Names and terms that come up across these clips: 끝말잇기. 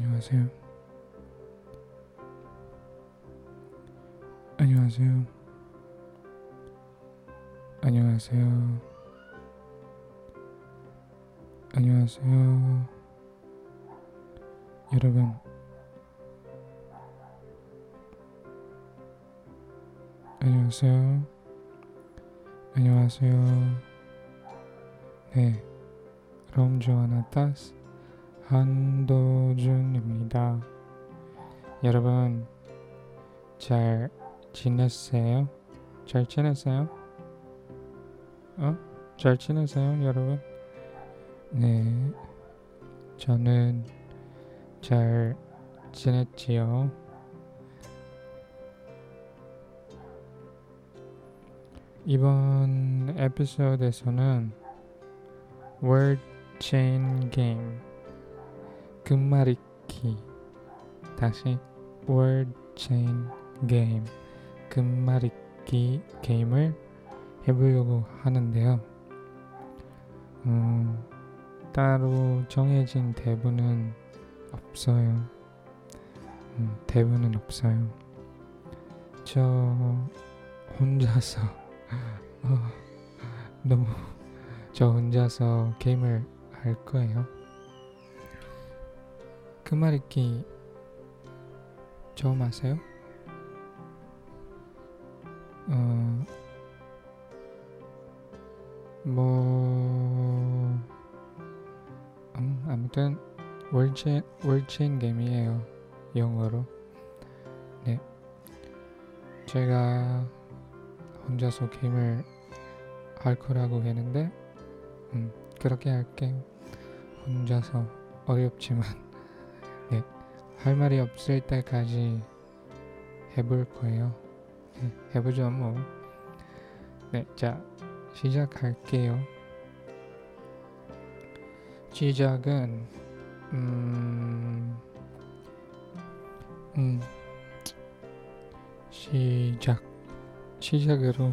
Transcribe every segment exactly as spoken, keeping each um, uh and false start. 안녕하세요. 안녕하세요. 안녕하세요. 안녕하세요. 여러분, 안녕하세요. 안녕하세요. 네, 롬조아나 따스 한도준입니다. 여러분, 잘 지냈어요? 잘 지냈어요? 어? 잘 지내세요, 여러분? 네, 저는 잘 지냈지요. 이번 에피소드에서는 Word Chain Game 끝말잇기, 다시 Word Chain Game 끝말잇기 게임을 해보려고 하는데요. 음, 따로 정해진 대본은 없어요. 음, 대본은 없어요. 저 혼자서 어, 너무 저 혼자서 게임을 할 거예요. 끝말잇기 처음 아세요? 어, 뭐 음, 아무튼 월체인 월체인 게임이에요, 영어로. 네, 제가 혼자서 게임을 할 거라고 했는데 음, 그렇게 할게요. 혼자서 어렵지만 네, 할 말이 없을 때까지 해볼 거예요. 네, 해보죠 뭐. 네, 자, 시작할게요. 시작은 음, 음, 시작 시작으로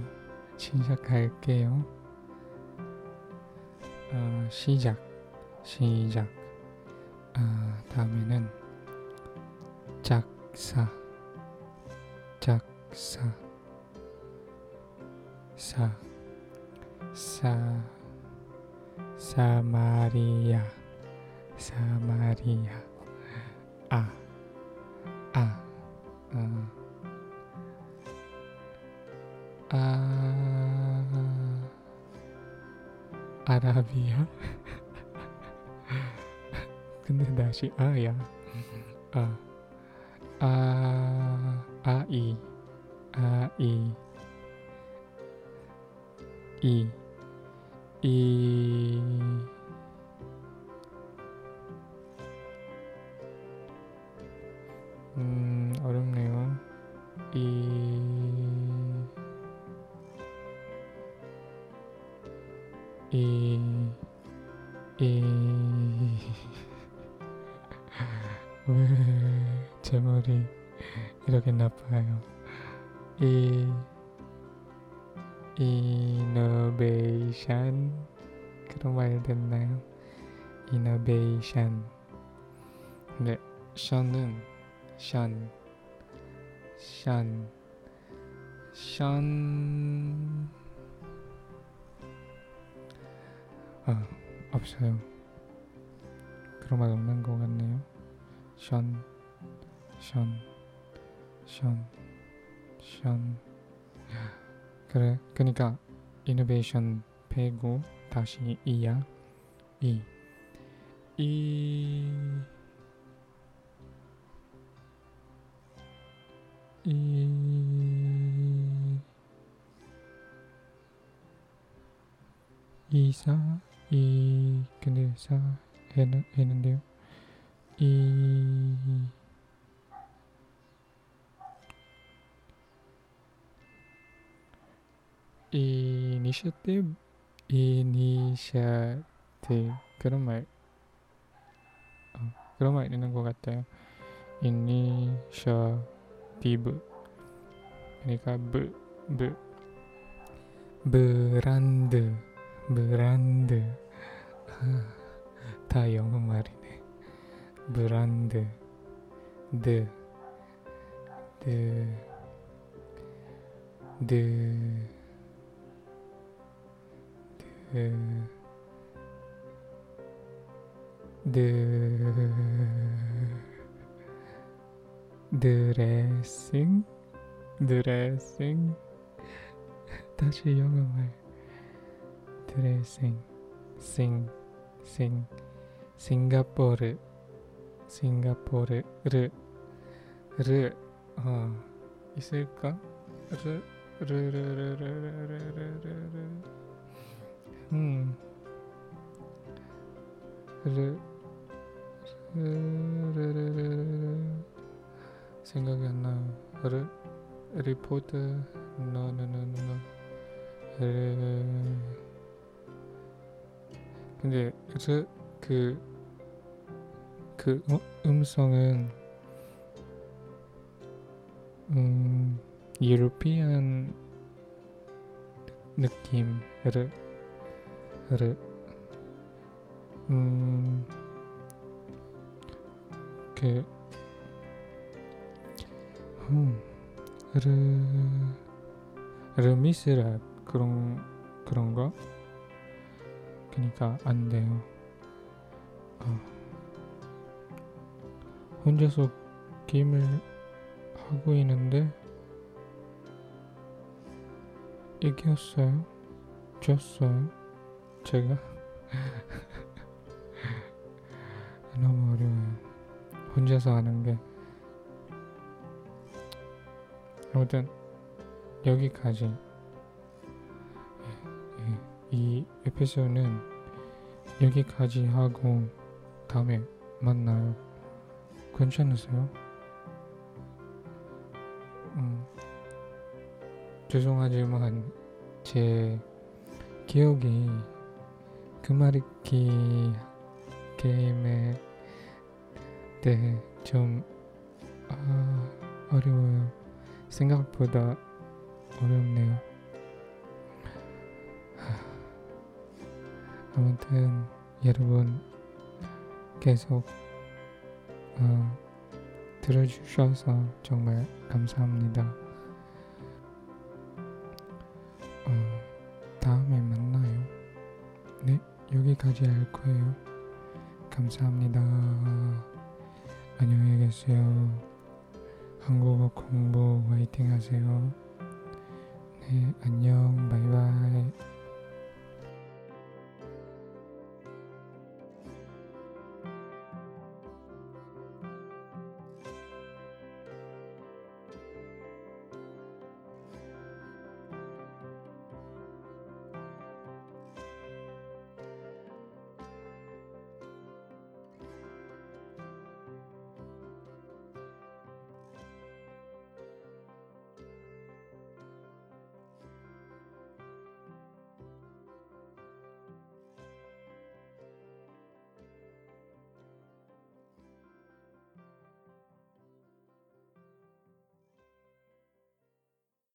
시작할게요. 어, 시작 시작 어, 다음에는 작사 작사 사 사 사마리아 사마리아 아 아 어 아, 아라비아? 근데 다시 아야. 아, 아, 아이, 아이, 이, 이, 음, 어렵네요. 이. 이, 이, 왜 제 머리 이렇게 나빠요. 이, 이노베이션, 그런 말 됐나요? 이노베이션. 네, 션은 션, 션, 션. 아, 없어요. 그런 말 없는 것 같네요. 션, 션, 션, 션. 그래, 그러니까 이노베이션 빼고 다시 이야. 이, 이, 이, 이사. 이, 근데 사 했는, 했는데요. 이, 이니셔티브, 이니셔티브, 그런 말, 어, 그런 말 있는 것 같아요. 이니셔티브, 그러니까 브, 브, 브랜드, 브랜드. 다 영어 말이네. 브랜드 드 드 드 드 드 드레싱 드레싱 다시 영어말 드레싱 싱 싱 싱가포르 싱가포르 르 르 아 있을까? 르 르르르르르르르르 음 르 르르르르르 생각이 안 나. 르 리포트 노노노노 르 근데 르 그 그 어, 음성은 음 유로피안 느낌 르 르 음 그 음 르 르미스랍 그런 그런 거 그러니까 안 돼요. 어. 혼자서 게임을 하고 있는데 이겼어요? 졌어요? 제가? 너무 어려워요 혼자서 하는 게. 아무튼 여기까지. 이 에피소드는 여기까지 하고 다음에 만나요. 괜찮으세요? 음, 죄송하지만 제 기억이 끝말잇기 게임에 대해 좀 아, 어려워요. 생각보다 어렵네요. 아무튼 여러분 계속 어, 들어주셔서 정말 감사합니다. 어, 다음에 만나요. 네, 여기까지 할 거예요. 감사합니다. 안녕히 계세요. 한국어 공부 화이팅 하세요. 네, 안녕. 바이바이.